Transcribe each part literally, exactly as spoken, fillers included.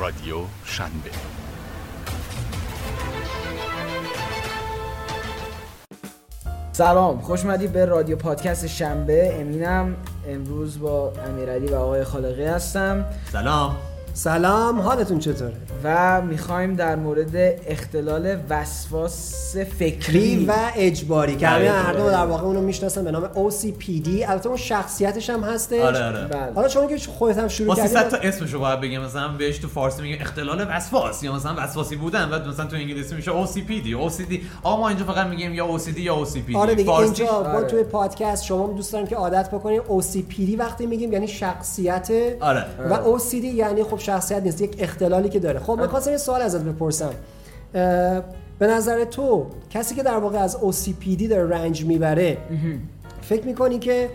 رادیو شنبه. سلام، خوش اومدید به رادیو پادکست شنبه. امینم، امروز با امیرعلی و آقای خالقی هستم. سلام. سلام، حالتون چطوره؟ و میخوایم در مورد اختلال وسواس فکری و اجباری که همه هر دو در واقع اونو میشناسن به نام او سی پی دی. البته اون شخصیتش هم هستش. آره آره. بله. حالا چون که خودت هم شروع کردی واسه صد تا اسمشو باید بگم، مثلا بهش تو فارسی میگیم اختلال وسواس یا مثلا وسواسی بودن، بعد مثلا تو انگلیسی میشه او سی پی دی او سی دی. آما اینجا فقط میگیم یا او سی دی یا او سی پی دی. آره دیگه فارسی. اینجا آره. با توی پادکست شما دوست دارم که عادت بکنین او سی پی دی وقتی میگیم یعنی شخصیت. آره. و او سی دی یعنی خب شخصیت نیست، یک اختلالی که داره. خب می‌خواستم یه سوال ازت بپرسم. به نظر تو کسی که در واقع از او سی پی دی داره رنج میبره، فکر می‌کنی که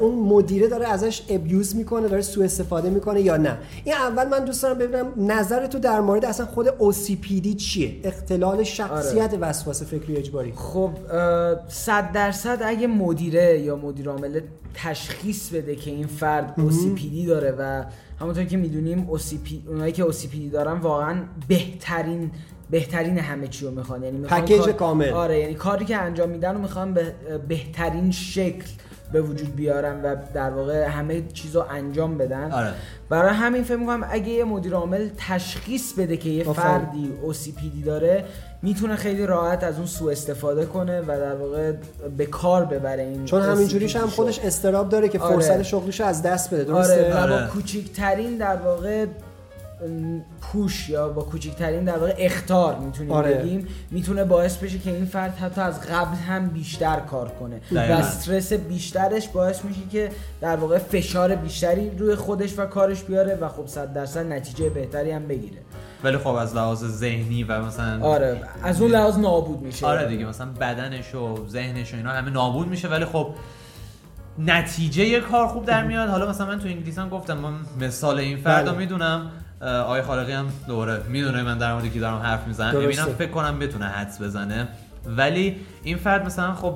اون مدیره داره ازش ابیوز میکنه، داره سوء استفاده میکنه یا نه؟ این اول من دوست دارم ببینم نظر تو در مورد اصلا خود او سی پی دی چیه؟ اختلال شخصیت. آره. وسواس فکری اجباری. خب صد درصد اگه مدیره یا مدیر عامل تشخیص بده که این فرد او سی پی دی داره و همونطور که میدونیم او سی پی... اونایی که او سی پی دی دارن واقعا بهترین بهترین همه چی رو میخوان، یعنی میخوان پکیج کار... کامل. آره، یعنی کاری که انجام میدن رو میخوان به بهترین شکل به وجود بیارن و در واقع همه چیز رو انجام بدن. آره. برای همین فکر می‌کنم اگه یه مدیر عامل تشخیص بده که یه آفرد. فردی او سی پی دی داره، میتونه خیلی راحت از اون سوء استفاده کنه و در واقع به کار ببره این، چون همینجوریش هم خودش استراب داره که آره. فرصت شغلیشو از دست بده. درسته. آره. آره. با کوچکترین در واقع پوش یا با کوچکترین در واقع اخطار میتونیم آره. بگیم میتونه باعث بشه که این فرد حتی از قبل هم بیشتر کار کنه دقیقا. و استرس بیشترش باعث میشه که در واقع فشار بیشتری روی خودش و کارش بیاره و خب صد درصد نتیجه بهتری هم بگیره، ولی خب از لحاظ ذهنی و مثلا آره از اون لحاظ نابود میشه. آره دیگه، مثلا بدنش و ذهنش و اینا همه نابود میشه، ولی خب نتیجه کار خوب در میاد. حالا مثلا من تو انگلیسم گفتم، من مثال این فردا میدونم، آقای خالقی هم دوره میدونه من در مورد کی دارم حرف میزنم، ببینم فکر کنم بتونه حدس بزنه. ولی این فرد مثلا خب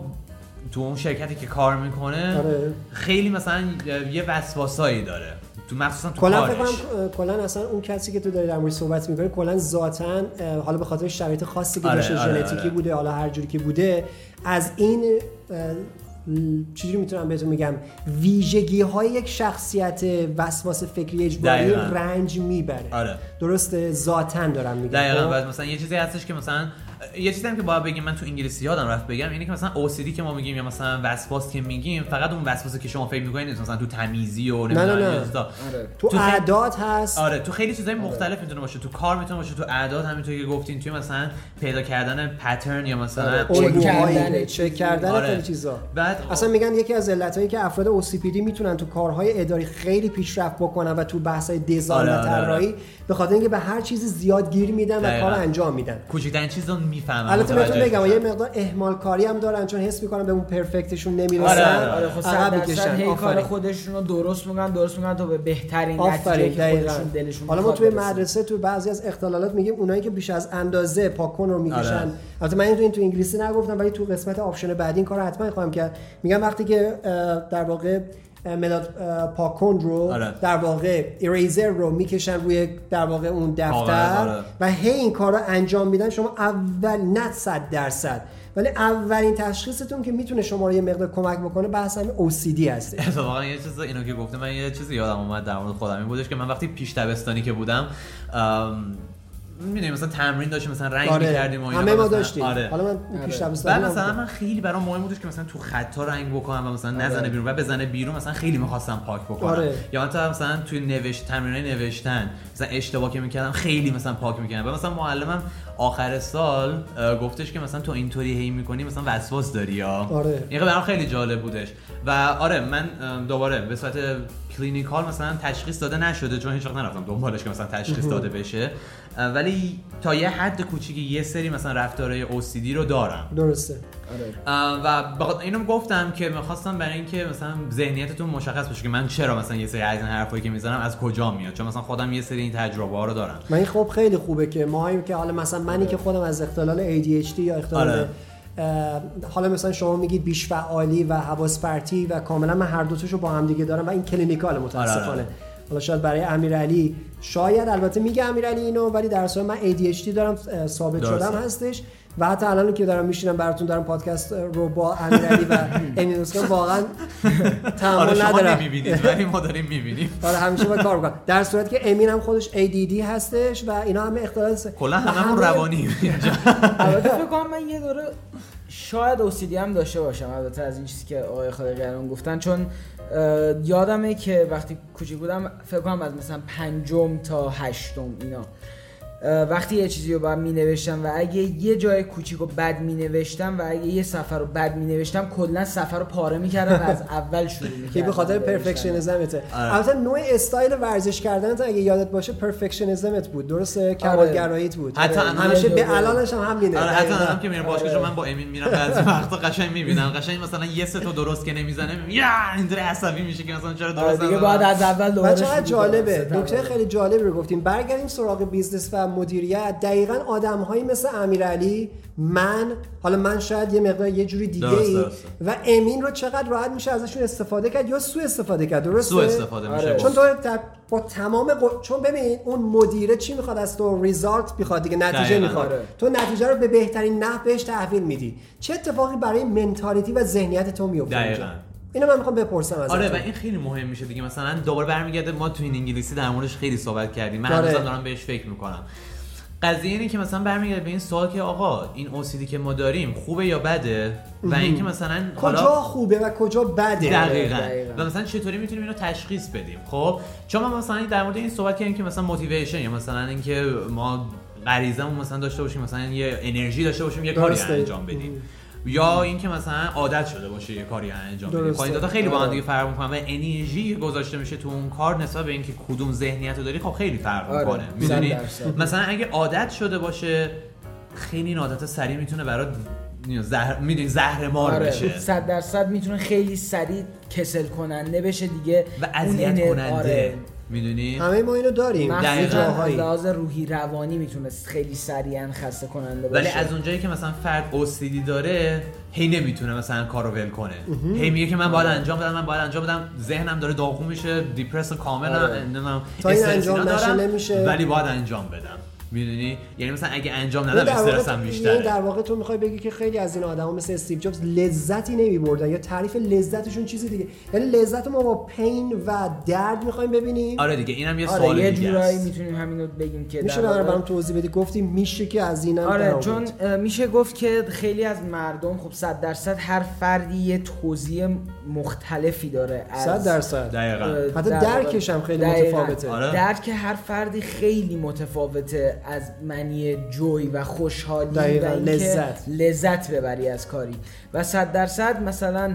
تو اون شرکتی که کار میکنه آره. خیلی مثلا یه وسواسایی داره تو، مخصوصا تو کارش. کلا اصلا اون کسی که تو داری در مورد صحبت میکنی کلا ذاتاً حالا به خاطر شرایط خاصی که آره، داشته آره، ژنتیکی آره. بوده، حالا هر جوری که بوده، از این چجوری میتونم بهتون میگم ویژگی های یک شخصیت وسواس فکری اجباری رنج میبره. آره. درسته، ذاتن دارم میگم دقیقاً. بعد مثلا یه چیزی هستش که مثلا یه چیزی هم که باید بگیم، من تو انگلیسی یادم رفت بگم، اینه که مثلا او سی دی که ما میگیم یا مثلا وسواس که میگیم، فقط اون وسواسی که شما فکر میکنید نیست، مثلا تو تمیزی و نمیدونم اینا، آره. تو اعداد خیل... هست. آره، تو خیلی چیزای مختلف آره. میتونه باشه، تو کار میتونه باشه، تو اعداد همینطوری که گفتین، تو مثلا پیدا کردن پترن یا مثلا چک کردن چک کردن خیلی چیزا. بعد اصلا میگن یکی از علتایی که افراد او سی پی دی میتونن تو کارهای اداری خیلی پیشرفت بکنن و تو بحث‌های دیزاین و طراحی، به خاطر اینکه به هر چیزی زیاد گیر میدن و کارو انجام میدن. کوچیک‌ترین چیزا میفهمن. البته بهتون بگم یه مقدار اهمال کاری هم دارن، چون حس میکنن به اون پرفکتشون نمیرسن. آره خب صد درصد هی کار خودشون رو درست میگن درست میگن تا به بهترین نتیجه که خودشون دلشون. حالا ما توی مدرسه تو بعضی از اختلالات میگیم اونایی که بیش از اندازه پاکن رو میکشن. البته من اینو تو انگلیسی نگفتم، ولی تو قسمت آپشن بعدی این کارو حتما خواهم کرد. میگم وقتی که در واقع مداد پاکون رو آره. در واقع ایریزر رو میکشن روی در واقع اون دفتر آره. آره. و هی این کار رو انجام میدن، شما اول نه صد درصد، ولی اولین تشخیصتون که میتونه شما رو یه مقدار کمک بکنه بحث همین او سی دی هست. واقعا یه چیز اینو که گفتم، من یه چیزی یادم اومد در مورد خودم، این بودش که من وقتی پیش دبستانی که بودم می‌دونیم مثلا تمرین داشتیم، مثلا رنگ آره. می‌کردیم و اینا، همه ما داشتیم. آره. حالا من پیش دبستان آره. مثلا من خیلی برام مهم بودش که مثلا تو خطا رنگ بکنم و مثلا نزنه آره. بیرون و بزنه بیرون، مثلا خیلی می‌خواستم پاک بکنم آره. یا مثلا مثلا توی نوشت تمرینای نوشتن مثلا اشتباه که می‌کردم خیلی مثلا پاک می‌کردم. و مثلا معلمم آخر سال گفتش که مثلا تو اینطوری هی می‌کنی مثلا وسواس داری یا آره. این برام خیلی جالب بودش. و آره من دوباره به صورت کلینیکال مثلا تشخیص داده نشده، چون هیچ وقت نرفتم دنبالش که مثلا تشخیص داده بشه، ولی تا یه حد کوچیکی یه سری مثلا رفتارهای او سی دی رو دارم. درسته. آره. و بخاطر اینم گفتم که می‌خواستم برای اینکه مثلا ذهنیتتون مشخص بشه که من چرا مثلا یه سری از این حرفایی که میزنم از کجا میاد، چون مثلا خودم یه سری این تجربه‌ها رو دارم. من این خب خیلی خوبه که ماهایی که حالا مثلا منی که خودم از اختلال ای دی اچ دی یا اختلال آره. حالا مثلا شما میگید بیش فعالی و حواس‌پرتی و کاملا من هر دو تاشو با هم دیگه دارم و این کلینیکال متاسفانه. آره. حالا شاید برای امیرعلی، شاید البته میگه امیرعلی اینو، ولی در اصل من ای دی اچ دی دارم ثابت شدم هستش. و حتی الان که دارم میشینم براتون دارم پادکست رو با امیرعلی و امین اسکان واقعا تعامل ندارم. آره شما نمیبینید ولی ما داریم میبینیم. آره همیشه با کار میکنم، در صورتی که امین هم خودش ای دی دی هستش و اینا همه اختلال کلا هممون روانی. البته فکر کنم من یه دوره شاید او سی دی هم داشته باشم، البته از این چیزی که آقای خالقی‌قرن گفتن، چون یادمه که وقتی کوچیک بودم فکر کنم از مثلا پنجم تا هشتم اینا وقتی یه چیزی رو بعد می‌نوشتم و اگه یه جای کوچیک رو بد می‌نوشتم و اگه یه سفر رو بد می‌نوشتم کلا سفر رو پاره می‌کردم و از اول شروع می‌کردم که به خاطر پرفکشنیسمته. البته نوع استایل ورزش کردنت اگه یادت باشه پرفکشنیسمت بود، درسته، کمال‌گراییت بود، حتی همیشه به علالش هم هم می‌نوشتم. آره حتی هم که میرم باشگاه من با امین میرم بعضی وقتا قشنگ می‌بینم قشنگ مثلا یه سه تا درست که نمی‌زنه یا اینطوری عصبی میشه که مثلا چرا درست نمی‌زنه. دیگه بعد از اول دوباره. چقدر جالبه، نکته خیلی جالبی رو گفتیم. برگردیم سراغ بیزنس و مدیریت. دقیقاً آدم‌هایی مثل امیرعلی، من، حالا من شاید یه مقدار یه جوری دیگه درست، درست. و امین رو چقدر راحت میشه ازشون استفاده کرد یا سوء استفاده کرد، درسته؟ سوء استفاده آره. میشه چون تو با تمام ق... چون ببین اون مدیره چی میخواد از تو؟ ریزالت میخواد دیگه، نتیجه میخواد. آره. تو نتیجه رو به بهترین نحو بهش تحویل میدی. چه اتفاقی برای منتالیتی و ذهنیت تو میفته اینجا؟ اینو من میخوام بپرسم ازت. آره و این خیلی مهم میشه دیگه. مثلا دوباره برمیگرده ما تو این انگلیسی در موردش خیلی صحبت کردیم، من هنوزم دارم بهش فکر میکنم. قضیه اینه که مثلا برمیگرده به این سوال که آقا این او سی دی که ما داریم خوبه یا بده و اینکه مثلا کجا خوبه و کجا بده دقیقاً و مثلا چطوری میتونیم اینو تشخیص بدیم. خب چون ما مثلا در مورد این صحبت کردیم که مثلا موتیویشن یا مثلا اینکه ما غریزمون مثلا داشته باشیم، مثلا یه انرژی داشته باشیم یه کاری انجام بدیم، یا اینکه مثلا عادت شده باشه یه کاری انجام بده. پوینت‌ها خیلی با هم دیگه فرق می‌کنه و انرژی گذاشته میشه تو اون کار نسبت به اینکه کدوم ذهنیتو داری خب خیلی فرق می‌کنه. آره. می‌دونی مثلا اگه عادت شده باشه خیلی این عادت سریع میتونه برات زهر میدونی زهرمار آره. بشه. صد درصد میتونه خیلی سریع کسل کننده بشه دیگه و اذیت کننده. آره. میدونی همه ما اینو داریم در جاهای لحاظ روحی روانی میتونه خیلی سریعا خسته کننده باشه. ولی از اونجایی که مثلا فرد او سی دی داره هی نمیتونه مثلا کارو ول کنه، هی میگه که من باید انجام بدم من باید انجام بدم ذهنم داره داغون میشه، دیپرس کاملا نمیدونم انجام نشه ولی باید انجام بدم. میدونی یعنی مثلا اگه انجام ندادم استرسم بیشتره. یعنی در واقع تو میخوای بگی که خیلی از این آدما مثل استیو جابز لذتی نمیبردن یا تعریف لذتشون چیزی دیگه، یعنی لذت ما با پین و درد میخوایم ببینیم. آره دیگه اینم یه آره سوال دیگه. آره یه جورایی میتونیم همینو بگیم که میشه برام برام توضیح بدی؟ گفتیم میشه که از اینم آره درابط. چون میشه گفت که خیلی از مردم خب صد درصد هر فردی یه توضیح مختلفی داره از صد درصد دقیقاً، حتی درکش هم خیلی متفاوته. درک هر فردی خیلی متفاوته از معنی جوی و خوشحالی و لذت لذت ببری از کاری و صد درصد مثلا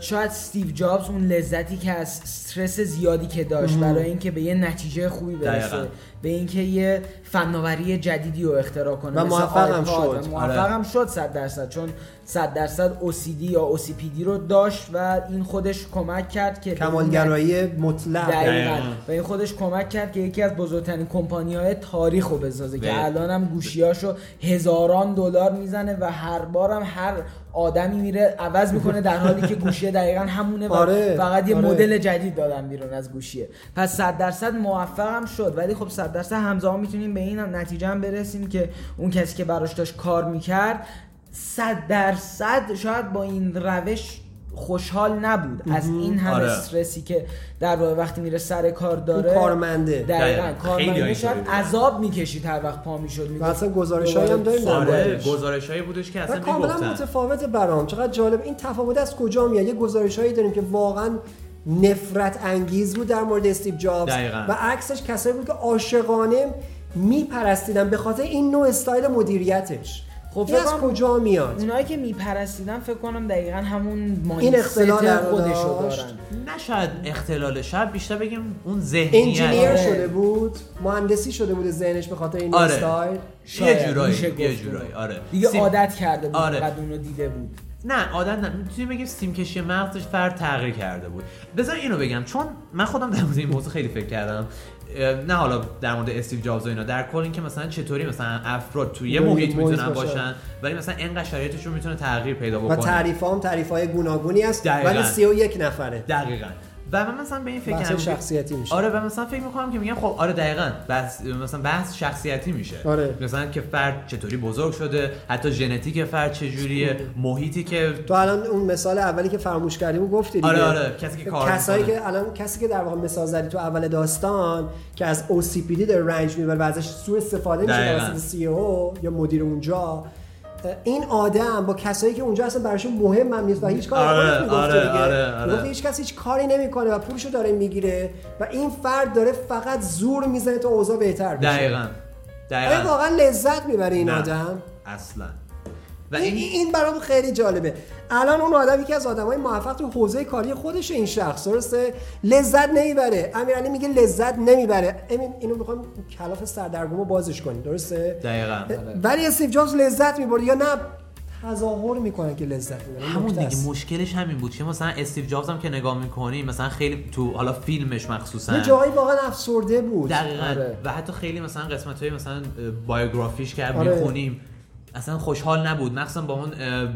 شاید استیو جابز اون لذتی که از استرس زیادی که داشت مم. برای اینکه به یه نتیجه خوبی برسه، به اینکه یه فناوری جدیدی رو اختراع کنه و موفق هم شد. موفق هم شد صد درصد، چون صد درصد او سی دی یا او سی پی دی رو داشت و این خودش کمک کرد که کمال‌گرایی مطلق دقیقاً و این خودش کمک کرد که یکی از بزرگترین کمپانی‌های تاریخ رو بسازه که الانم گوشیاشو هزاران دلار میزنه و هر بارم هر آدمی میره عوض میکنه در حالی که گوشی دقیقاً همونه و آره، فقط یه آره. مدل جدید دادن بیرون از گوشیه. پس صد درصد موفق هم شد، ولی خب صد درصد همزمان میتونیم به این نتیجه هم برسیم که اون کسی که براش داشت کار میکرد صد درصد شاید با این روش خوشحال نبود از این همه آره. استرسی که در واقع وقتی میره سر کار داره کارمنده دقیقاً کارمنده شاید عذاب میکشید هر وقت پا میشد میگفت. اصلا گزارشایی هم داریم آره گزارشایی بودش که اصلا میگفتن کاملا متفاوت. برام چقدر جالب این تفاوت از کجا میاد. یه گزارشایی داریم که واقعاً نفرت انگیز بود در مورد استیو جابز دقیقاً. و عکسش کسایی بود که عاشقانه میپرستیدن به خاطر این نوع استایل مدیریتش. خب از کجا میاد؟ اونایی که میپرستیدن فکر کنم دقیقاً همون مایندست خودشو داشتن. نه شاید اختلال شب بیشتر بگیم اون ذهنیت انجینیر شده بود، مهندسی شده بود ذهنش به خاطر این آره. استایل. یه جورایی یه جورایی آره. دیگه سیم... عادت کرده بود، آره. بعد اونو دیده بود. نه عادت نه میتونیم بگیم سیم کشی مغزش فرد تغییر کرده بود. بذار اینو بگم چون من خودم در مورد این موضوع خیلی فکر کردم. نه حالا در مورد استیو جابز و اینا، در کل این که مثلا چطوری مثلا افراد توی یه محیط میتونن باشن ولی مثلا انقدر شرایطشون میتونه تغییر پیدا بکنه و تعریفام تعریفای گوناگونی است ولی سی و یک نفره دقیقاً. و من مثلا به این فکر بحث شخصیتی میشه. آره و مثلا فکر میکنم که میگم خب آره دقیقاً بس مثلا بحث شخصیتی میشه. آره. مثلا که فرد چطوری بزرگ شده، حتی ژنتیک فرد چجوریه، محیطی که تو الان اون مثال اولی که فراموش کردیم گفتی دیگه. آره آره کسی که کار کسایی که الان کسی که در واقع مثال زدی تو اول داستان که از او سی پی دی در رنج میبره و ازش سوء استفاده میشه واسه سی او یا مدیر اونجا، این آدم با کسایی که اونجا اصلا براشون مهم نیست و هیچ کاری آره، نمی‌کنه آره، دیگه. آره، آره. گفت هیچ کسی هیچ کاری نمی‌کنه و پولشو داره میگیره و این فرد داره فقط زور میزنه تا اوضاع بهتر بشه. دقیقاً. دقیقاً. آره واقعا لذت میبره این نه. آدم. اصلاً. و این این برام خیلی جالبه. الان اون آدم یکی از آدمای موفق تو حوزه کاری خودشه، این شخص درسته لذت نمیبره. امیرعلی میگه لذت نمیبره. همین اینو میخوام کلاف سردرگمو بازش کنیم، درسته؟ دقیقاً. ولی استیو جابز لذت میبره یا نه تظاهر میکنه که لذت میبره. همون دیگه مشکلش همین بود که مثلا استیو جابز هم که نگاه میکنی مثلا خیلی تو حالا فیلمش مخصوصا یه جایی واقعا افسرده بود. دقیقاً. آره. و حتی خیلی مثلا قسمت‌های مثلا بایوگرافیش که آره. میخونیم اصلا خوشحال نبود، مخصوصا با اون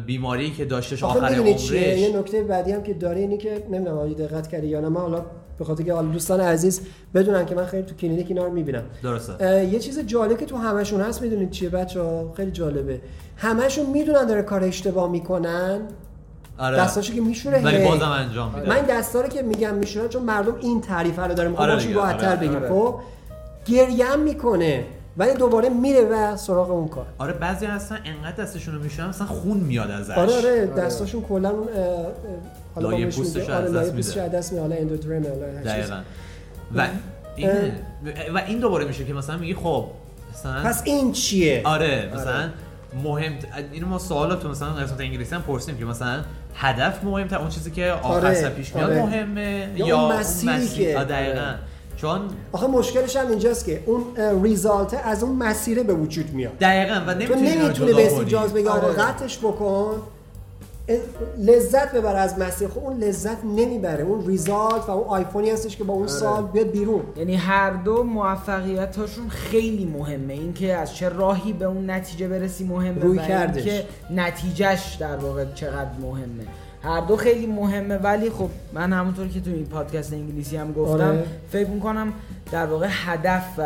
بیماری که داشتش آخر عمرش. یه نکته بعدی هم که داره اینی که نمیدونم آیا دقت کردی یا نه، من حالا به خاطر که دوستان عزیز بدونن که من خیلی تو کلینیک اینا رو میبینم، درسته؟ یه چیز جالبه که تو همشون هست، میدونید چیه بچه‌ها؟ خیلی جالبه، همشون میدونن داره کار اشتباه میکنن. آره. دستاشو که میشوره ولی بازم انجام میده. من دستارو که میگم میشوره چون مردم این تعریفه رو داره میگه. آره باشه راحت‌تر بگیم. خب گریه میکنه ولی دوباره میره و سراغ اون کار. آره بعضی اصلا انقدر دستشون رو میشونن اصلا خون میاد ازش. آره آره دستاشون کلا اون حالا لایه پوستش از دست میاد. دست میاد حالا اندوترم حالا دقیقاً. و این و این دوباره میشه که مثلا میگی خب مثلا پس این چیه؟ آره مثلا آره. مهم اینو ما سوالات تو مثلا قسمت انگلیسی هم پرسیم که مثلا هدف مهم‌تر اون چیزی که آخر آره. پیش میاد آره. مهمه یا اون مسیری که دقیقاً چون آخه مشکلش هم اینجاست که اون ریزالت از اون مسیره به وجود میاد. دقیقاً و نمیتونه به استیجاز بگه آقا قطعش بکن لذت ببر از مسیر. خب اون لذت نمیبره، اون ریزالت و اون آیفونی هستش که با اون آره. سال بیاد بیرون. یعنی هر دو موفقیت هاشون خیلی مهمه، این که از چه راهی به اون نتیجه برسی مهمه روی و این که نتیجهش در واقع چقدر مهمه. هر دو خیلی مهمه ولی خب من همونطور که تو این پادکست انگلیسی هم گفتم آره. فکر میکنم در واقع هدف و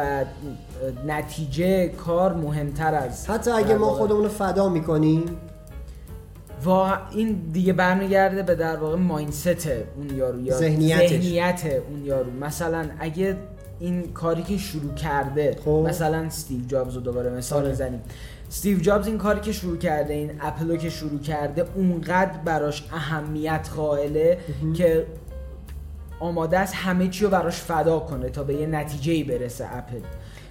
نتیجه کار مهمتر از حتی اگه ما خودمونو فدا میکنیم و این دیگه برمیگرده به در واقع مایندست اون یارو یا ذهنیت اون یارو. مثلا اگه این کاری که شروع کرده خوب. مثلا استیو جابز رو دوباره مثال بزنیم، استیو جابز این کاری که شروع کرده، این اپلو که شروع کرده اونقدر براش اهمیت قائله اه. که آماده است همه چی رو براش فدا کنه تا به یه نتیجه‌ای برسه اپل.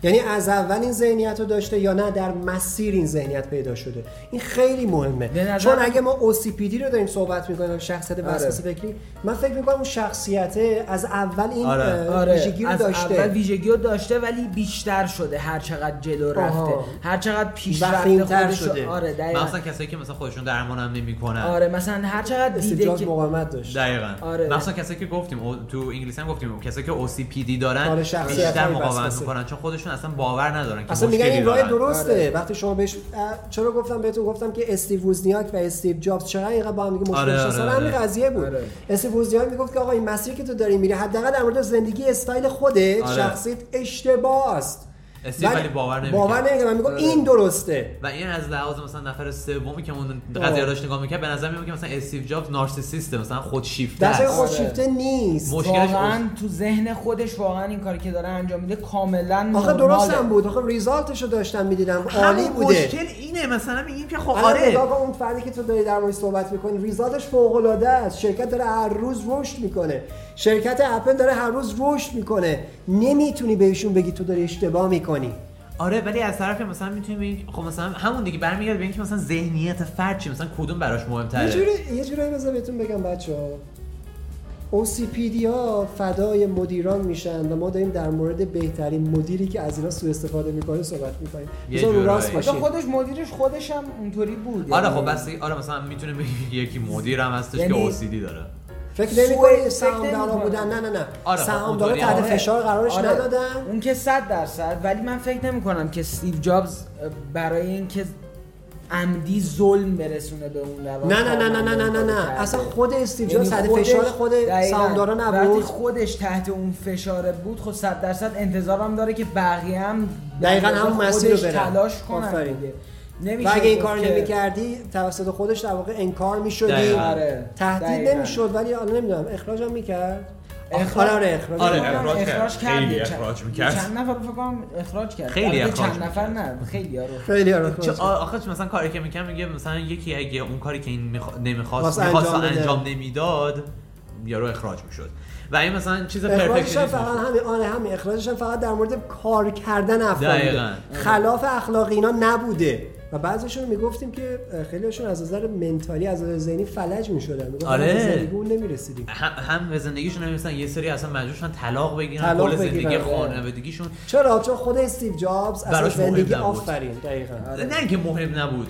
یعنی از اول این ذهنیت رو داشته یا نه در مسیر این ذهنیت پیدا شده. این خیلی مهمه چون اگه ما او سی پی دی رو داریم صحبت میکنیم، شخصیت وسواس فکری، من فکر میکنم اون شخصیته از اول این آره. ویژگی رو داشته، از اول ویژگی رو داشته ولی بیشتر شده هر چقدر جلو رفته آها. هر چقدر پیش رفته شده. آره دقیقاً. مثلا کسایی که مثلا خودشون درمان هم نمیکنن آره مثلا هر چقدر دیده که مقاومت داشت. دقیقاً. آره. مثلا کسایی که گفتیم تو انگلیسی هم گفتیم کسایی که او سی پی دی دارن بیشتر مقاومت میکنن چون خودشون اصلا باور ندارن که اصلا میگن این راه درسته. آره. وقتی شما بهش چرا گفتم بهتون گفتم که استیو ووزنیاک و استیو جابز چرا اینقدر با هم دیگه مشکل داشتن؟ آره آره. همین قضیه بود. آره. استیو ووزنیاک میگفت که آقا این مسیری که تو داری میری حداقل در مورد زندگی استایل خودت آره. شخصیت اشتباه است. استیو ولی باور نمیکنه. باور نمیکنه. من میگم آره. این درسته. و این از لحاظ مثلا نفر سومی که اون قضیه داشت نگاه میکرد به نظر میاد که مثلا استیو جابز نارسیسیست، مثلا خودشیفته است. اصلا خودشیفته نیست. مشکلش اون تو ذهن خودش واقعا این کاری که داره انجام میده کاملا نورماله. آخه درستم بود. آخه ریزالتشو داشتم میدیدم عالی بوده. مشکل اینه مثلا میگیم که خب آره آقا اون فردی که تو داری در موردش صحبت میکنی ریزالتش فوق العاده است. شرکت داره هر روز رشد میکنه. شرکت اپل داره هر روز رشد میکنه. نمیتونی بهشون بگی تو داری اشتباه میکنی. آره ولی از طرفی مثلا میتونی بگی خب مثلا همون دیگه برمیگرده به اینکه مثلا ذهنیت فرد چی، مثلا کدوم براش مهمتره. یه جوری یه جوری مثلا بهتون بگم بچه‌ها، او سی پی دی ها فدای مدیران میشن و ما داریم در مورد بهترین مدیری که از اینا سوء استفاده میکنه صحبت میکنیم. مثلا راست باشه خودش مدیرش خودش هم اونطوری بود. آره خب بس آره مثلا میتونه بگی یکی مدیرم هستش که او سی دی داره. فکر نمی‌کنی سهامدارا بودن؟ نه نه نه آره سهامدارا تحت فشار قرارش آره. ندادن اون که صد درصد. ولی من فکر نمی‌کنم که استیو جابز برای اینکه عمدی ظلم برسونه به اون لول. نه نه نه نه نه نه نه, نه. اصلا خود استیو جابز تحت فشار خود سهامدارا نبود. وقتی خودش تحت اون فشار بود خود صد درصد انتظارم داره که بقیه هم دقیقاً همون مسیر رو برن تلاش کنن. و اگه این کار نمی‌کردی توسط خودش در واقع انکار می‌شدی، تهدید نمی‌شد، ولی الان نمی‌دونم اخراج هم می‌کرد. اخراج آره اخراج آره اخراج, اخراج کرد خیلی اخراج می‌کرد. چند نفر فکر کنم اخراج کرد، خیلی اخراج چند نفر نه خیلی یارو خیلی یارو آخرش مثلا کاری که می‌کنه میگه مثلا یکی اگه اون کاری که این میخوا... نمی‌خواست می‌خواست انجام نمیداد یارو اخراج می‌شد. و این مثلا چیز پرفکشنیسم فقط همین آره همین اخراجش هم فقط در مورد کار کردن افراد خلاف اخلاقی اینا نبوده. و بعضیشون میگفتیم که خیلیشون از نظر منتالی از نظر ذهنی فلج میشدن، میگفتن آره. به زندگی اون نمیرسیدیم، هم به زندگیشون نمیرسیدن، یه سری اصلا مجبورشن طلاق بگیرن، کل زندگی خانوادگیشون. چرا؟ چون خود استیو جابز اصلا زندگی آفرین دقیقاً آره. نه اینکه مهم نبود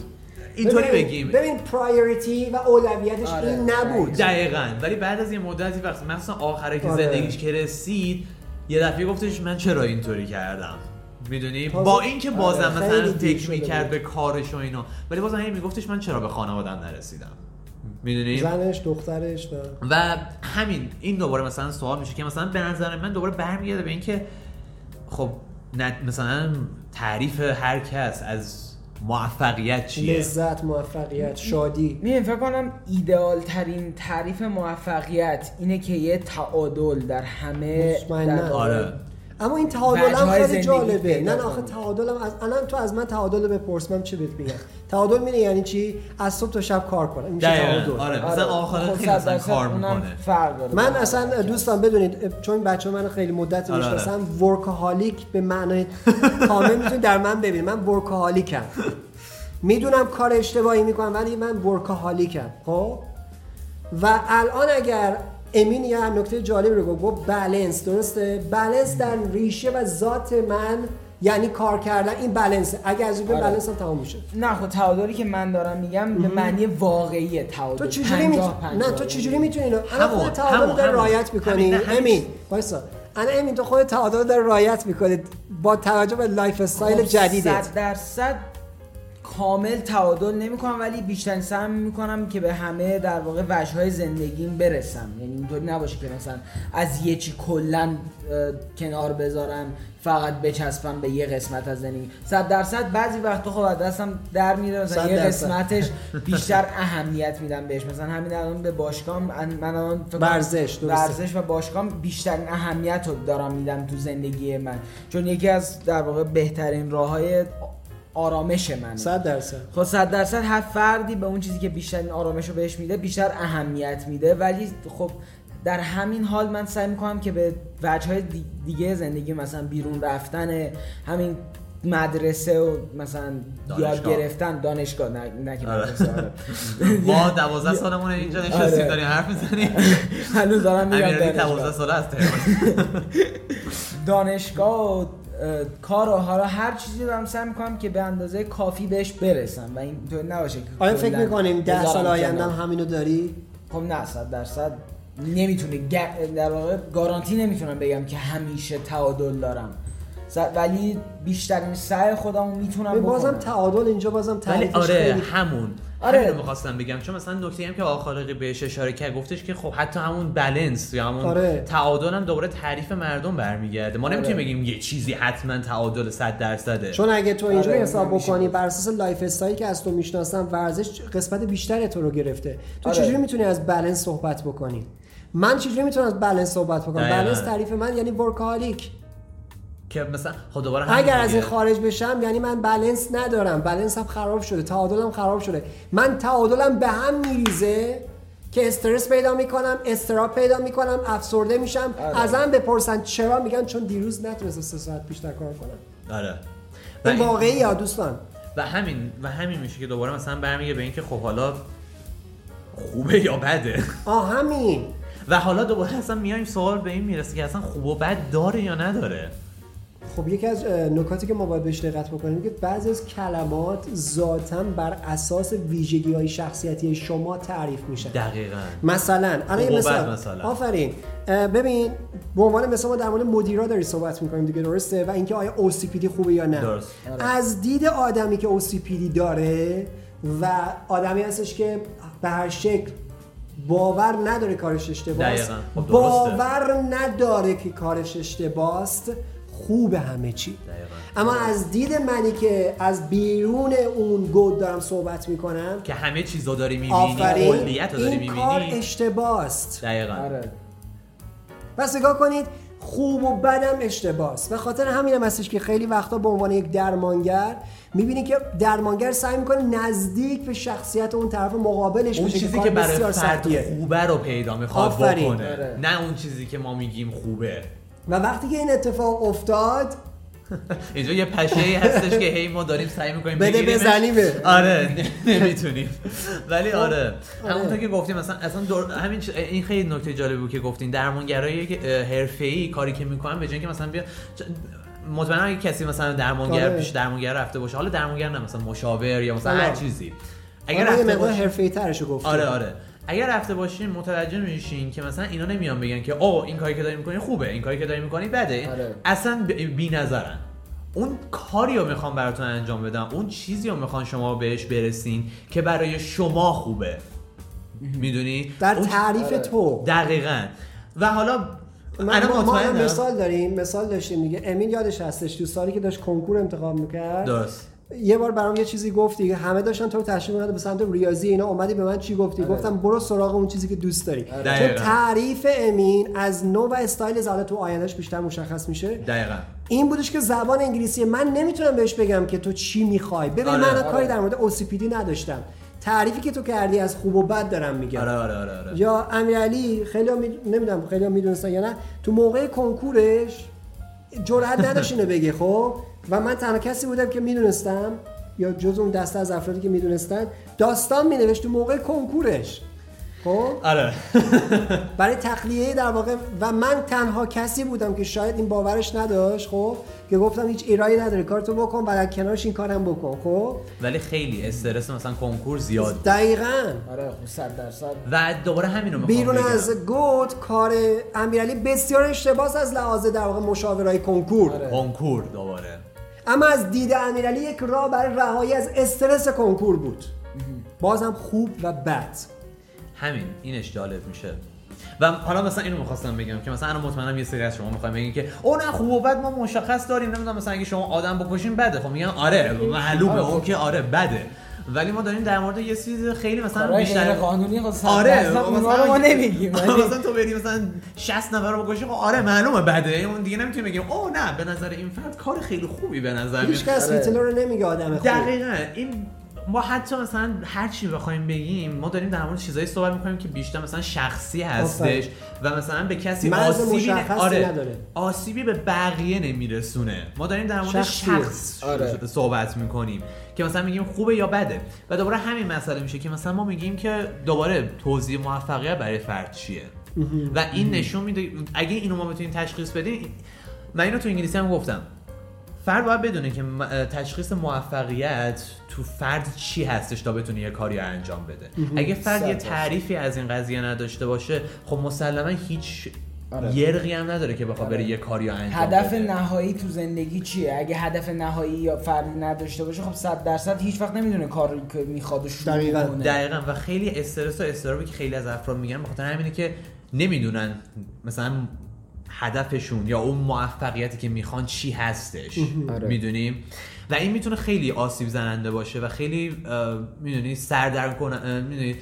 اینطوری بگیم، ببین پرایوریتی و اولویتش آره. این نبود دقیقاً، ولی بعد از یه مدتی وقتی مثلا آخره که آره. زندگیش که رسید یه دفعه گفتش من چرا اینطوری کردم، میدونی با اینکه بازم مثلا فکر میکرد به کارش و اینا، ولی بازم همین میگفتش من چرا به خانواده‌ام نرسیدم، میدونی زنش دخترش ده. و همین این دوباره مثلا سوال میشه که مثلا به نظر من دوباره برمیگرده به اینکه خب مثلا تعریف هر کس از موفقیت چیه؟ لذت، موفقیت، شادی. می‌بینم فکر کنم ایدئال ترین تعریف موفقیت اینه که یه تعادل در همه در آره. اما این تعادل هم خیلی جالبه. نه آخه تعادل هم از الان تو از من تعادل بپرس من چه بهت میگم. تعادل میره یعنی چی؟ از صبح تا شب کار کنم. این میشه تعادل. آره مثلا آخرات خیلی مثلا کار میکنه. من اصلا دوستان بدونید چون بچه من خیلی مدت میشناسم ورکاهالیک به معنای کامل میتونید در من ببینید. من ورکاهالیکم. میدونم کار اشتباهی میکنم ولی من ورکاهالیکم. خب و الان اگر امین یه نکته جالب رو گفت، بالانس درسته؟ بالانس در ریشه و ذات من یعنی کار کردن، این بالانس اگه از این آره. بالانس هم تمام میشه. نه خب تعادلی که من دارم میگم به معنی واقعی تعادل. تو چجوری میتونی؟ نه تو چجوری میتونی؟ الان خود تعادل در رعایت میکنی امین. وایسا. الان امین تو خود تعادل در رعایت میکنی با توجه به لایف استایل جدیدت. صد درصد کامل تعادل نمی‌کنم ولی بیشتر سعی می‌کنم که به همه در واقع وجه‌های زندگیم برسم، یعنی اینطوری نباشه که مثلا از یه چی کلاً کنار بذارم فقط بچسبم به یه قسمت از زندگی. صد درصد بعضی وقتا خب از دستم در میره، مثلا یه قسمتش بیشتر اهمیت میدم بهش. مثلا همین الان به باشگاه من الان ورزش ورزش و باشگاه بیشتر اهمیت رو دارم میدم تو زندگی من، چون یکی از در واقع بهترین راه‌های آرامش منه. صد درصد. خب صد درصد هر فردی به اون چیزی که بیشتر این آرامش رو بهش میده بیشتر اهمیت میده، ولی خب در همین حال من سعی میکنم که به وجه‌های دیگه زندگی، مثلا بیرون رفتن، همین مدرسه و مثلا یاد گرفتن، دانشگاه نه که مدرسه آره. ما دوازده سالمون اینجا نشستیم داریم حرف میزنیم. هنوز دارم میگم دوازده ساله از دانشگاه کار و حالا هر چیزی رو هم سعی می‌کنم که به اندازه کافی بهش برسم و اینطور نباشه که آیا فکر می‌کنیم ده سال آینده هم همینو داری؟ خب نه صد درصد نمیتونه، در واقع گارانتی نمیتونم بگم که همیشه تعادل دارم ولی بیشترین سعی خودمو میتونم بکنم. بازم تعادل اینجا بازم تعریفش آره خیلی همون آره اینو می‌خواستم بگم، چون مثلا نکته‌ای هم که آخالقی بهش اشاره کرد گفتش که خب حتی همون بالانس یا همون آره. تعادل هم دوباره تعریف مردم برمیگرده. ما آره. نمیتونیم بگیم یه چیزی حتما تعادل صد درصده، چون اگه تو اینجوری آره. حساب بکنی بر اساس لایف استایلی که از تو میشناسم ورزش قسمت بیشتر تو رو گرفته، تو آره. چجوری میتونی از بالانس صحبت بکنی؟ من چجوری میتونم از بالانس صحبت بکنم؟ بالانس تعریف من یعنی ورکاهالیک که مثلا دوباره اگر از این خارج بشم یعنی من بالانس ندارم، بالانسم خراب شده، تعادلم خراب شده، من تعادلم به هم میریزه که استرس پیدا میکنم، استراپ پیدا میکنم، افسرده میشم. آره. ازم بپرسن چرا میگن چون دیروز نتونستم سه ساعت بیشتر کار کنم. آره این واقعیه دوستان. و همین و همین میشه که دوباره مثلا برمیگه به اینکه خب حالا خوبه یا بده. آه همین. و حالا دوباره اصلا میایم سوال به این میرسه که اصلا خوب و بد داره یا نداره. خب یکی از نکاتی که ما باید بهش دقت بکنیم که بعضی از کلمات ذاتاً بر اساس ویژگی‌های شخصیتی شما تعریف میشن. دقیقاً. مثلا الان مثلا, مثلا آفرین ببین به عنوان مثلا ما در مورد مدیرا داریم صحبت می‌کنیم دیگه درسته، و اینکه آیا او سی پی دی خوبه یا نه. درست. از دید آدمی که او سی پی دی داره و آدمی هستش که به هر شکل باور نداره کارش اشتباه است، باور نداره که کارش اشتباه است، خوب همه چی دقیقا. اما از دید منی که از بیرون اون گود دارم صحبت میکنم که همه چیزو داری میبینی، کلیت رو داری میبینی، این کار اشتباه است. دقیقاً. پس نگاه کنید، خوب و بدم اشتباه است. به خاطر همینم هستش که خیلی وقتا به عنوان یک درمانگر میبینی که درمانگر سعی میکنه نزدیک به شخصیت اون طرف مقابلش اون بشه، چیزی که برای فرد خوبه رو پیدا میخواد بکنه، نه اون چیزی که ما میگیم خوبه. و وقتی که این اتفاق افتاد اینجا یه پشه‌ای هستش که هی ما داریم سعی می‌کنیم بگیریمش، بزنیمش. آره نمیتونیم. ولی آره همونطور که گفتیم مثلا اصلا دور... همین چ... این خیلی نکته جالبی بود که گفتین درمانگرای حرفه‌ای کاری که می‌کنن به جای اینکه مثلا بیا مطمئنا اگه کسی مثلا درمانگر پیش درمانگر رفته باشه، حالا درمانگر نه مثلا مشاور یا مثلا آره. هر چیزی، اگر آره رفته باشه حرفه‌ای‌ترشو گفتیم. آره آره اگر رفته باشین متوجه میشین که مثلا اینا نمیان بگن که آه این کاری که داری میکنی خوبه، این کاری که داری میکنی بده. آره. اصلا بی نظرن. اون کاری رو میخوان براتون انجام بدن، اون چیزی رو میخوان شما بهش برسین که برای شما خوبه. میدونی؟ در تعریف آره. تو دقیقاً. و حالا ما, ما هم مثال داریم، مثال داشتیم دیگه. امین یادش هستش تو سالی که داشت کنکور انتخاب میکرد درست یه بار برام یه چیزی گفتی، همه داشتن تو رو تشویق می‌کردن به سمت ریاضی اینا، اومدی به من چی گفتی؟ آره. گفتم برو سراغ اون چیزی که دوست داری. آره. دقیقا. تو تعریف امین از نوع و استایل زبان تو آیندهش بیشتر مشخص میشه. دقیقاً. این بودش که زبان انگلیسی من نمیتونم بهش بگم که تو چی می‌خوای. ببین آره. من آره. کاری در مورد او سی پی دی نداشتم. تعریفی که تو کردی از خوب و بد دارم میگم. آره آره آره. آره. یا امیرعلی خیلی می... نمیدونم خیلی میدونستان یا نه، تو موقع کنکورش جرأت نداشت اینو بگه، خب و من تنها کسی بودم که میدونستم یا جز اون دسته از افرادی که میدونستن، داستان مینوشت تو موقع کنکورش. خب آره برای تخلیه در واقع، و من تنها کسی بودم که شاید این باورش نداشت، خب که گفتم هیچ ایرادی نداره کارتو بکن و در کنارش این کارم بکن. خب ولی خیلی استرس مثلا کنکور زیاد بود. دقیقاً آره صد درصد. و دوباره همینو میگم بیرون بگم. از گوت کار امیرعلی بسیار اشتباس از لحاظ در واقع مشاورهای کنکور. آره. کنکور دوباره، اما از دید امیرعلی یک راه برای رهایی از استرس کنکور بود، بازم خوب و بد. همین اینش جالب میشه. و حالا مثلا اینو می‌خواستم بگم که مثلا مطمئنم یه سری از شما می‌خواید بگین که اون خوب و بد ما مشخص داریم، نمیدونم مثلا اگه شما آدم بکشین بده، خب میگن آره معلومه اون که آره بده، ولی ما داریم در مورد یه چیز خیلی مثلا بیشتر قانونی خاص آره مثلا ما نمیگیم، مثلا تو بریم مثلا شصت نفر رو بکشیم، آره معلومه بده، اون دیگه نمیتونیم بگیم او نه به نظر این فرد کار خیلی خوبی به نظر میاد. هیچکس هیتلر رو نمیگه آدم خوب. دقیقاً. این ما حتی مثلا هر چی بخوایم بگیم ما داریم در مورد چیزایی صحبت میکنیم که بیشتر مثلا شخصی هستش و مثلا به کسی آسیبی ن... آره نداره. آسیبی به بقیه نمیرسونه. ما داریم در مورد شخص آره. صحبت میکنیم که مثلا میگیم خوبه یا بده. و دوباره همین مسئله میشه که مثلا ما میگیم که دوباره توضیح موفقیت برای فرد چیه و این نشون میده. اگه اینو ما بتونیم تشخیص بدیم، من اینو تو انگلیسی هم گفتم، فرد باید بدونه که تشخیص موفقیت تو فرد چی هستش تا بتونه یه کاری رو انجام بده. اگه فرد یه تعریفی از این قضیه نداشته باشه، خب مسلما هیچ آره. یرغی هم نداره که بخواد آره. بره یه کاری رو انجام هدف بده. نهایی تو زندگی چیه؟ اگه هدف نهایی یا فردی نداشته باشه، خب صد درصد هیچ وقت نمیدونه کاری که میخواد و شروع کنه. دقیقاً. و خیلی استرس و اضطرابی که خیلی از افراد میگن بخاطر همینه که نمیدونن مثلا هدفشون یا اون موفقیتی که میخوان چی هستش. آره. میدونیم و این میتونه خیلی آسیب زننده باشه و خیلی میدونی سردرگم کنه، میدونی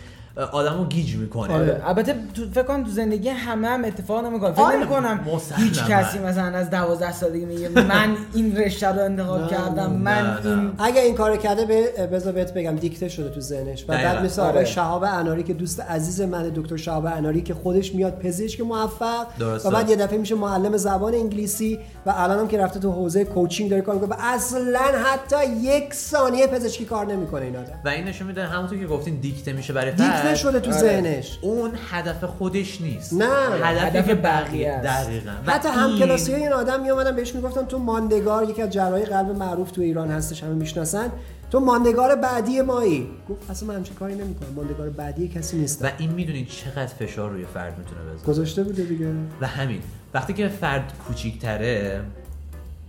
آدمو گیج میکنه. آره. البته فکر کنم تو زندگی همه هم اتفاق نمیکنه. فکر آره. نمیکنم هیچ کسی مثلا از دوازده سالگی میگه من این رشته رو انتخاب کردم، من نه، این نه. اگه این کارو کرده به بذات بگم دیکته شده تو ذهنش. و بعد مثلا آره. شهاب اناری که دوست عزیز من، دکتر شهاب اناری که خودش میاد پزشک موفق درسته. و بعد یه دفعه میشه معلم زبان انگلیسی و الانم که رفته تو حوزه کوچینگ داره کار میکنه و اصلا حتی یک ثانیه پزشکی کار نمیکنه این آدم. و این نشون میده همونطور که گفتین دیکته میشه برای نشده تو ذهنش. اون هدف خودش نیست، نه هدفی هدف که بقیه است. دقیقاً. حتی همکلاسی‌های این آدم میومدن بهش میگفتن تو ماندگار، یکی از جراحای قلب معروف تو ایران هستش، همه میشناسن، تو ماندگار بعدی مایی. گفت اصلا من همچین کاری نمی‌کنم، ماندگار بعدی کسی نیستم. و این میدونید چقدر فشار روی فرد میتونه بذاره. گذاشته بوده دیگه. و همین وقتی که فرد کوچیک‌تره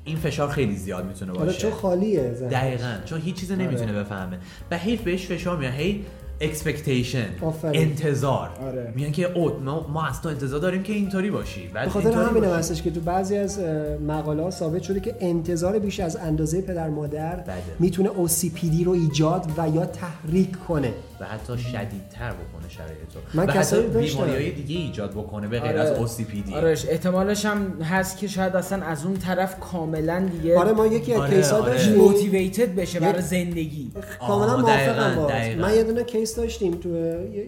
این فشار خیلی زیاد میتونه باشه. چون خالیه زن. دقیقاً چون هیچ چیزی نمیتونه آره. بفهمه و حیف بهش فشار میاد. هی اکسپکتیشن انتظار آره. میگن که اوت ما, ما از تو انتظار داریم که اینطوری باشی. به خاطر همین هستش که تو بعضی از مقاله‌ها ثابت شده که انتظار بیش از اندازه پدر مادر بده. میتونه او سی پی دی رو ایجاد و یا تحریک کنه و حتی شدیدتر بکنه شرایط رو. حتی بیماری‌های دیگه ایجاد بکنه به غیر آره. از او سی پی دی. آره احتمالش هم هست که شاید اصلا از اون طرف کاملا دیگه آره ما یکی از کیس‌ها داشتیم موتیویتد بشه برای زندگی. کاملا موافقم با من. یه دونه کیس داشتیم تو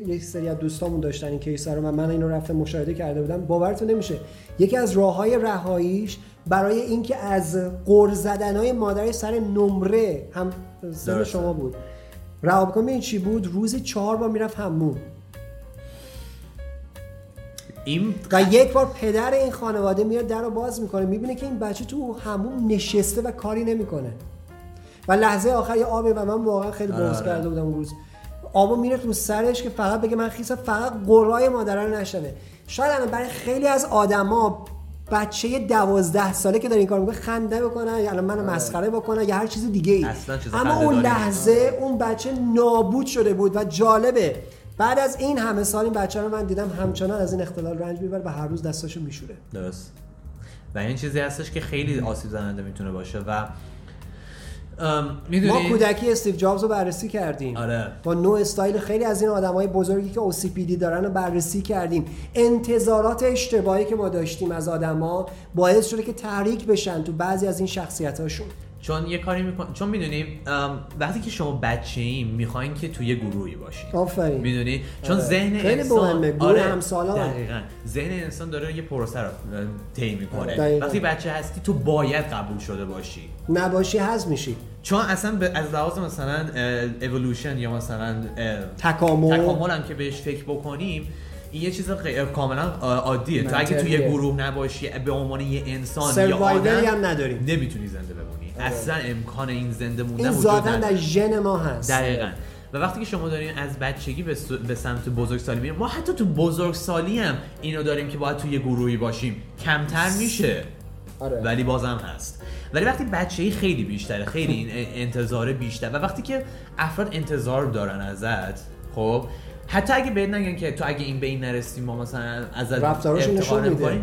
یک سری از دوستامون داشتن این کیس‌ها رو. من اینو رفتم مشاهده کرده بودم. باورتون نمیشه یکی از راه‌های رهاییش برای اینکه از قُر زدن‌های مادرش سر نمره هم سر شما بود. رهابکام این چی بود؟ روزی چهار بار میرفت حموم. این یک بار پدر این خانواده میاد در رو باز میکنه، میبینه که این بچه تو حموم نشسته و کاری نمیکنه و لحظه آخر یه آبه و من واقعا خیلی بغض کرده بودم اون روز. آبو میره تو سرش که فقط بگه من خیسم، فقط قرای مادر رو نشنوه. شاید برای خیلی از آدما بچه دوازده ساله که داره این کار میکنه خنده بکنه، الان منو مسخره بکنه یا هر چیز دیگه ای، اما اون لحظه آه. اون بچه نابود شده بود و جالبه بعد از این همه سال این بچه رو من دیدم همچنان از این اختلال رنج میبره و هر روز دستاشو میشوره. درست. و این چیزی هستش که خیلی آسیب زننده میتونه باشه و ما کودکی استیو جابز رو بررسی کردیم آره. با نوع استایل خیلی از این آدمای بزرگی که او سی پی دی دارن رو بررسی کردیم. انتظارات اشتباهی که ما داشتیم از آدما باعث شده که تحریک بشن تو بعضی از این شخصیتاشون. چون یه کاری میکنن، چون میدونی وقتی که شما بچه‌ایم میخواین که توی یه گروهی باشی. آفرین. میدونی چون ذهن آره. انسان گروه آره. همسالان دقیقاً ذهن انسان داره یه پروسه رو طی میکنه. وقتی بچه هستی تو باید قبول شده باشی، نباشی هضم میشی. چون اصلا ب... از لحاظ مثلا اِوولوشن یا مثلا تکامل تکامل هم که بهش فکر بکنیم این یه چیز خی... کاملا عادیه. تو اگه توی یه گروه نباشی به عنوان یه انسان یا آدم هم نداری، نمیتونی زنده بمونی. اصلا امکان این زنده موندن وجود نداره. این ذاتاً در ژن ما هست. دقیقاً. و وقتی که شما دارین از بچگی به, س... به سمت بزرگسالی میریم، ما حتی تو بزرگسالی هم اینو داریم که باید توی یه گروهی باشیم. کمتر میشه. آره. ولی بازم هست. ولی وقتی بچه‌ای خیلی بیشتره، خیلی این انتظار بیشتر و وقتی که افراد انتظار دارن ازت، خب حتی اگه بهت نگن که تو اگه این به این نرسی ما مثلا از رفتارش نشون میده،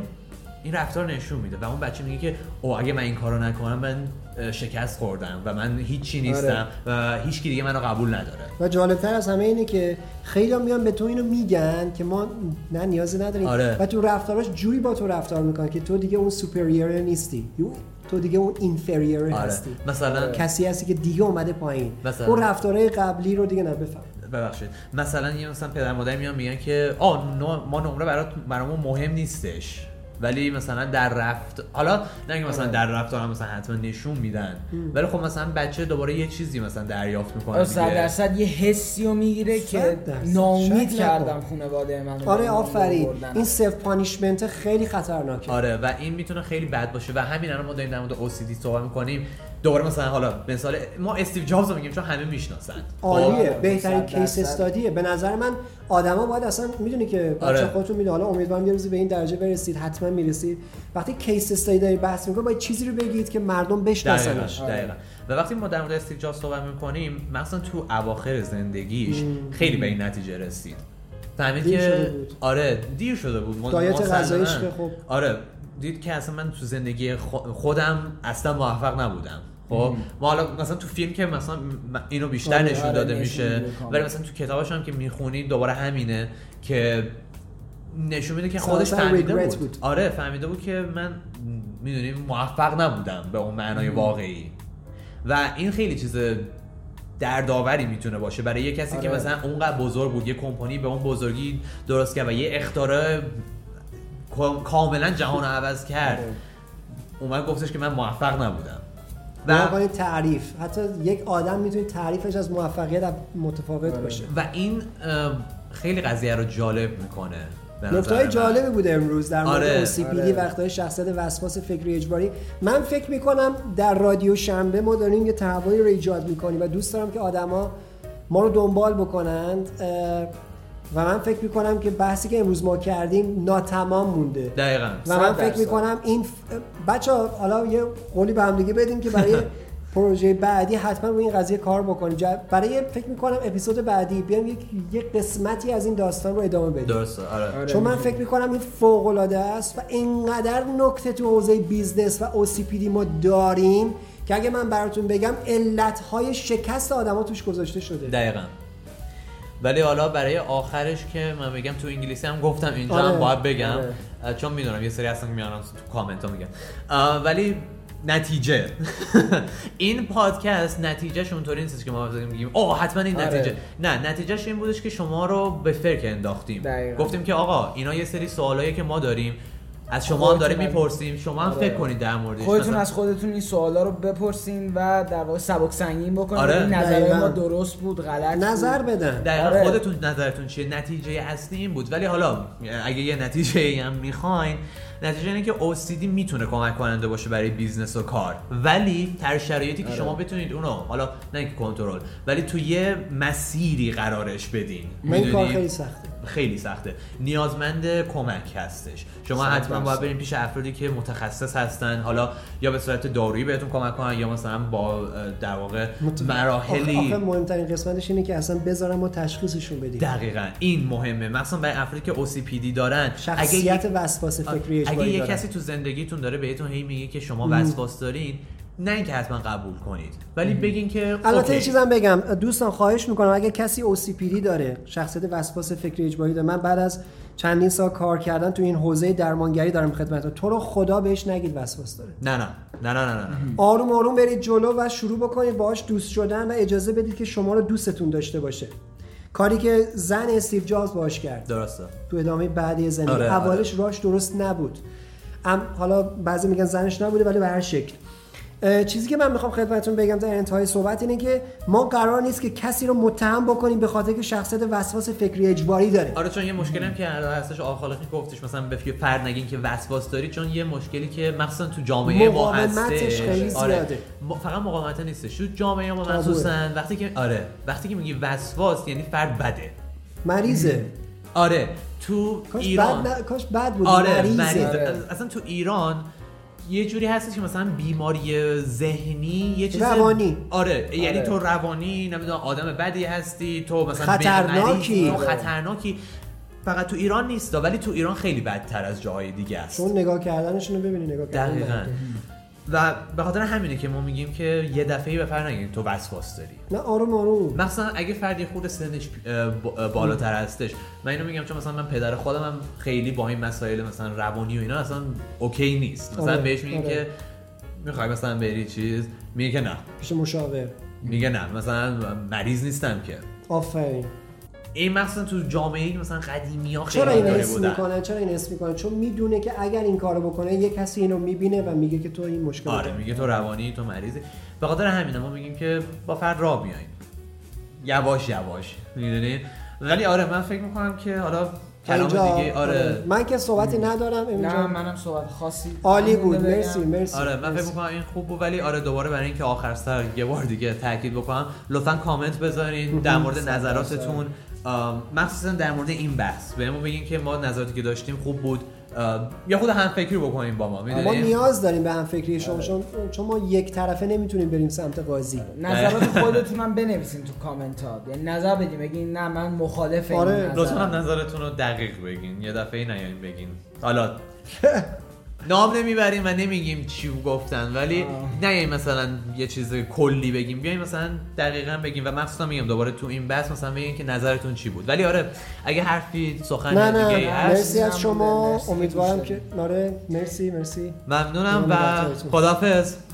این رفتار نشون میده و اون بچه میگه که او اگه من این کارو نکنم من شکست خوردم و من هیچی نیستم آره. و هیچ کی دیگه منو قبول نداره. و جالبتر از همه اینه که خیلی‌ها میان به تو اینو میگن که ما نه نیازی نداریم آره. و تو رفتارش جوری با تو رفتار میکنه که تو دیگه اون سوپریور نیستی، تو دیگه اون اینفریور آره. هستی. مثلا آره. کسی هستی که دیگه اومده پایین. مثلا... اون رفتارهای قبلی رو دیگه نبفهم. ببخشید مثلا یه مثلا پدر مادر میان میگن که آ ما نمره برات برامون مهم نیستش، ولی مثلا در رفت حالا نگه مثلا در رفتارم مثلا حتما نشون میدن، ولی خب مثلا بچه دوباره یه چیزی مثلا دریافت میکنه صد درصد یه حسی رو میگیره که ناامید کردم خانواده منو. آره آفرین. این سلف پانیشمنت خیلی خطرناکه آره و این میتونه خیلی بد باشه و همین الان ما داریم در مورد او سی دی صحبت میکنیم. دوباره مثلا حالا مثال ما استیو جابز رو میگیم چون همه میشناسن. عالیه. بهترین کیس استادیه به نظر من. آدما باید اصلا میدونی که بچه خودتون میدونه، حالا امیدوارم یه روزی به این درجه برسید، حتما میرسید. وقتی کیس استادی دارید بحث میکنید باید چیزی رو بگید که مردم بشناسنش. دقیقاً. و وقتی ما در مورد استیو جابز صحبت میکنیم مثلا تو اواخر زندگیش مم. خیلی به این نتیجه رسید. فهمید که آره دیر شده بود. دایت غذاییش که خب آره دید که اصلا من تو زندگی خودم اصلا موفق نبودم. خب ما حالا مثلا تو فیلم که مثلا اینو بیشتر نشون داده میشه، ولی مثلا تو کتاباش هم که میخونی دوباره همینه که نشون میده که خودش فهمیده بود. بود آره فهمیده بود که من میدونیم موفق نبودم به اون معنای واقعی و این خیلی چیز دردآوری میتونه باشه برای یه کسی آره. که مثلا اونقدر بزرگ بود، یه کمپانی به اون بزرگی درست کرد و یه اختراع کاملا جهان عوض کرد. اومد گفتش که من موفق نبودم. واقعا تعریف حتی یک آدم میتونه تعریفش از موفقیت متفاوت باشه و این خیلی قضیه رو جالب میکنه. نکته‌های جالبی بود امروز در مورد آره. او سی پی دی آره. وقت‌های شخصیت وسواس فکری اجباری. من فکر میکنم در رادیو شنبه ما داریم یه تحولی رو ایجاد میکنیم و دوست دارم که آدما ما رو دنبال بکنند و من فکر میکنم که بحثی که امروز ما کردیم ناتمام مونده. دقیقاً. و من فکر میکنم این ف... بچه‌ها حالا یه قولی به هم دیگه بدیم که برای پروژه بعدی حتما روی این قضیه کار بکنیم. برای فکر میکنم اپیزود بعدی بیام یک یک قسمتی از این داستان رو ادامه بدیم. درسته. آره. چون من فکر میکنم این فوق العاده است و اینقدر نکته تو حوزه بیزنس و او سی پی دی ما داریم که اگه من براتون بگم علت‌های شکست آدم‌ها توش گذاشته شده. دقیقاً. ولی حالا برای آخرش که من بگم تو انگلیسی هم گفتم اینجا آره. هم باید بگم آره. چون میدونم یه سری هستن که میارن تو کامنت ها میگن، ولی نتیجه این پادکست نتیجهش اونطوری نیست که ما بگیم اوه حتما این آره. نتیجه، نه نتیجهش این بودش که شما رو به فرق انداختیم. دقیقا. گفتیم که آقا اینا یه سری سوالایی که ما داریم از شما هم داریم میپرسیم، شما هم آره. فکر کنید در موردش، خودتون از خودتون این سوالا رو بپرسین و در واقع سبک سنگین بکنید. آره. نظر ما درست بود غلط نظر بود. بدن در آره. خودتون نظرتون چیه، نتیجه اصلی این بود. ولی حالا اگه یه نتیجه هم میخواین، نتیجه اینه که او سی دی میتونه کمک کننده باشه برای بیزنس و کار، ولی در شرایطی که آره. شما بتونید اونو حالا نه اینکه کنترل، ولی تو یه مسیری قرارش بدین. این کار خیلی سخته، خیلی سخته، نیازمند کمک هستش. شما حتما باید بریم پیش افرادی که متخصص هستن، حالا یا به صورت دارویی بهتون کمک کنن یا مثلا با در واقع مراحلی. آخه مهمترین قسمتش اینه که اصلا بذارن ما تشخیصشون بدیم. دقیقاً این مهمه، مثلا برای افرادی که او سی پی دی دارن، شخصیت وسواس فکری اجباری دارن. اگه یه کسی تو زندگیتون داره بهتون هی میگه که شما وسواس دارین، نه اینکه حتما قبول کنید، ولی بگین که البته یه چیزم بگم دوستان، خواهش میکنم اگه کسی او سی پی دی داره، شخصیت وسواس فکری اجباری داره، من بعد از چندین سال کار کردن تو این حوزه درمانگری دارم خدمتتون، تو رو خدا بهش نگید وسواس داره. نه نه نه نه نه نه آروم آروم برید جلو و شروع بکنید باهاش دوست شدن و اجازه بدید که شما رو دوستتون داشته باشه، کاری که زن استیو جابز باهاش کرد. درسته. تو ادامه بعدی زندگی آره، اولش آره. راش درست نبود، ام حالا بعضی میگن زنش نبوده، ولی به هر شکل چیزی که من میخوام خدمتتون بگم در انتهای صحبت اینه که ما قرار نیست که کسی رو متهم بکنیم به خاطر که شخصیت وسواس فکری اجباری داره. آره، چون یه مشکلی هم که هستش آخالقی گفتش، مثلا به فرد نگین که وسواس داری، چون یه مشکلی که مثلا تو جامعه ما هست، مقاومتش خیلی زیاده. آره. فقط مقاومت نیستش، تو جامعه ما مخصوصا وقتی که آره وقتی که میگی وسواس یعنی فرد بده، مریضه. آره تو کاش ایران بد ن... کاش بد بود. آره. مریضه. مریضه. آره. اصلا تو ایران یه جوری هستش که مثلا بیماری ذهنی یه چیز روانی آره, آره. یعنی تو روانی نمیدونم آدم بدی هستی، تو مثلا خطرناکی تو خطرناکی فقط تو ایران نیست، ولی تو ایران خیلی بدتر از جاهای دیگه است، چون نگاه کردنشون رو ببینی نگاه کردن. دقیقاً. و به خاطر همینه که ما میگیم که یه دفعه‌ای به فرد نگین تو وسواس داری، نه آروم آروم، مثلا اگه فردی خود سنش بالاتر هستش. من اینو میگم چون مثلا من پدر خودم هم خیلی با این مسائل مثلا روانی و اینا اصلا اوکی نیست، مثلا آره. بهش میگیم آره. که میخوای مثلا بری چیز، میگه که نه، پیش مشاور، میگه نه مثلا مریض نیستم که. آفرین. این مثلا تو جامعه مثلا قدیمی‌ها خیلی داره بودن. میکنه. چرا این اسم میکنه؟ چون میدونه که اگر این کارو بکنه یه کسی اینو میبینه و میگه که تو این مشکل آره داره. میگه تو روانی، تو مریضی. به خاطر همین ما میگیم که با فرد راه بیاین، یواش یواش، میدونید. ولی آره من فکر میکنم که حالا کلام دیگه آره من که صحبتی ندارم اینجا. نه منم صحبت خاصی. عالی بود. مرسی مرسی. آره من فکر می‌کنم این خوب بود، ولی آره دوباره برای اینکه آخر سر یه بار دیگه تاکید بکنم، لطفاً کامنت بذارین در مورد نظراتتون، مخصوصا در مورد این بحث. بهمون بگین که ما نظراتی که داشتیم خوب بود یا خود هم فکری بکنیم با ما. میدونید ما نیاز داریم به هم فکری شما، چون ما یک طرفه نمیتونیم بریم سمت قاضی. نظرات خودتون هم بنویسین تو کامنت ها، یعنی نظر بدیم، بگین نه من مخالف این آره. نظر. لطفاً نظرتون رو دقیق بگین، یه دفعه نیاین بگین حالا نام نمیبریم و نمیگیم چی گفتن، ولی نه مثلا یه چیز کلی بگیم، بیاین مثلا دقیقاً بگیم و مخصوصا میگم دوباره تو این بحث مثلا بگین که نظرتون چی بود. ولی آره اگه حرفی سخن دیگه‌ای هست، مرسی از شما، امیدوارم که آره مرسی مرسی ممنونم و خداحافظ.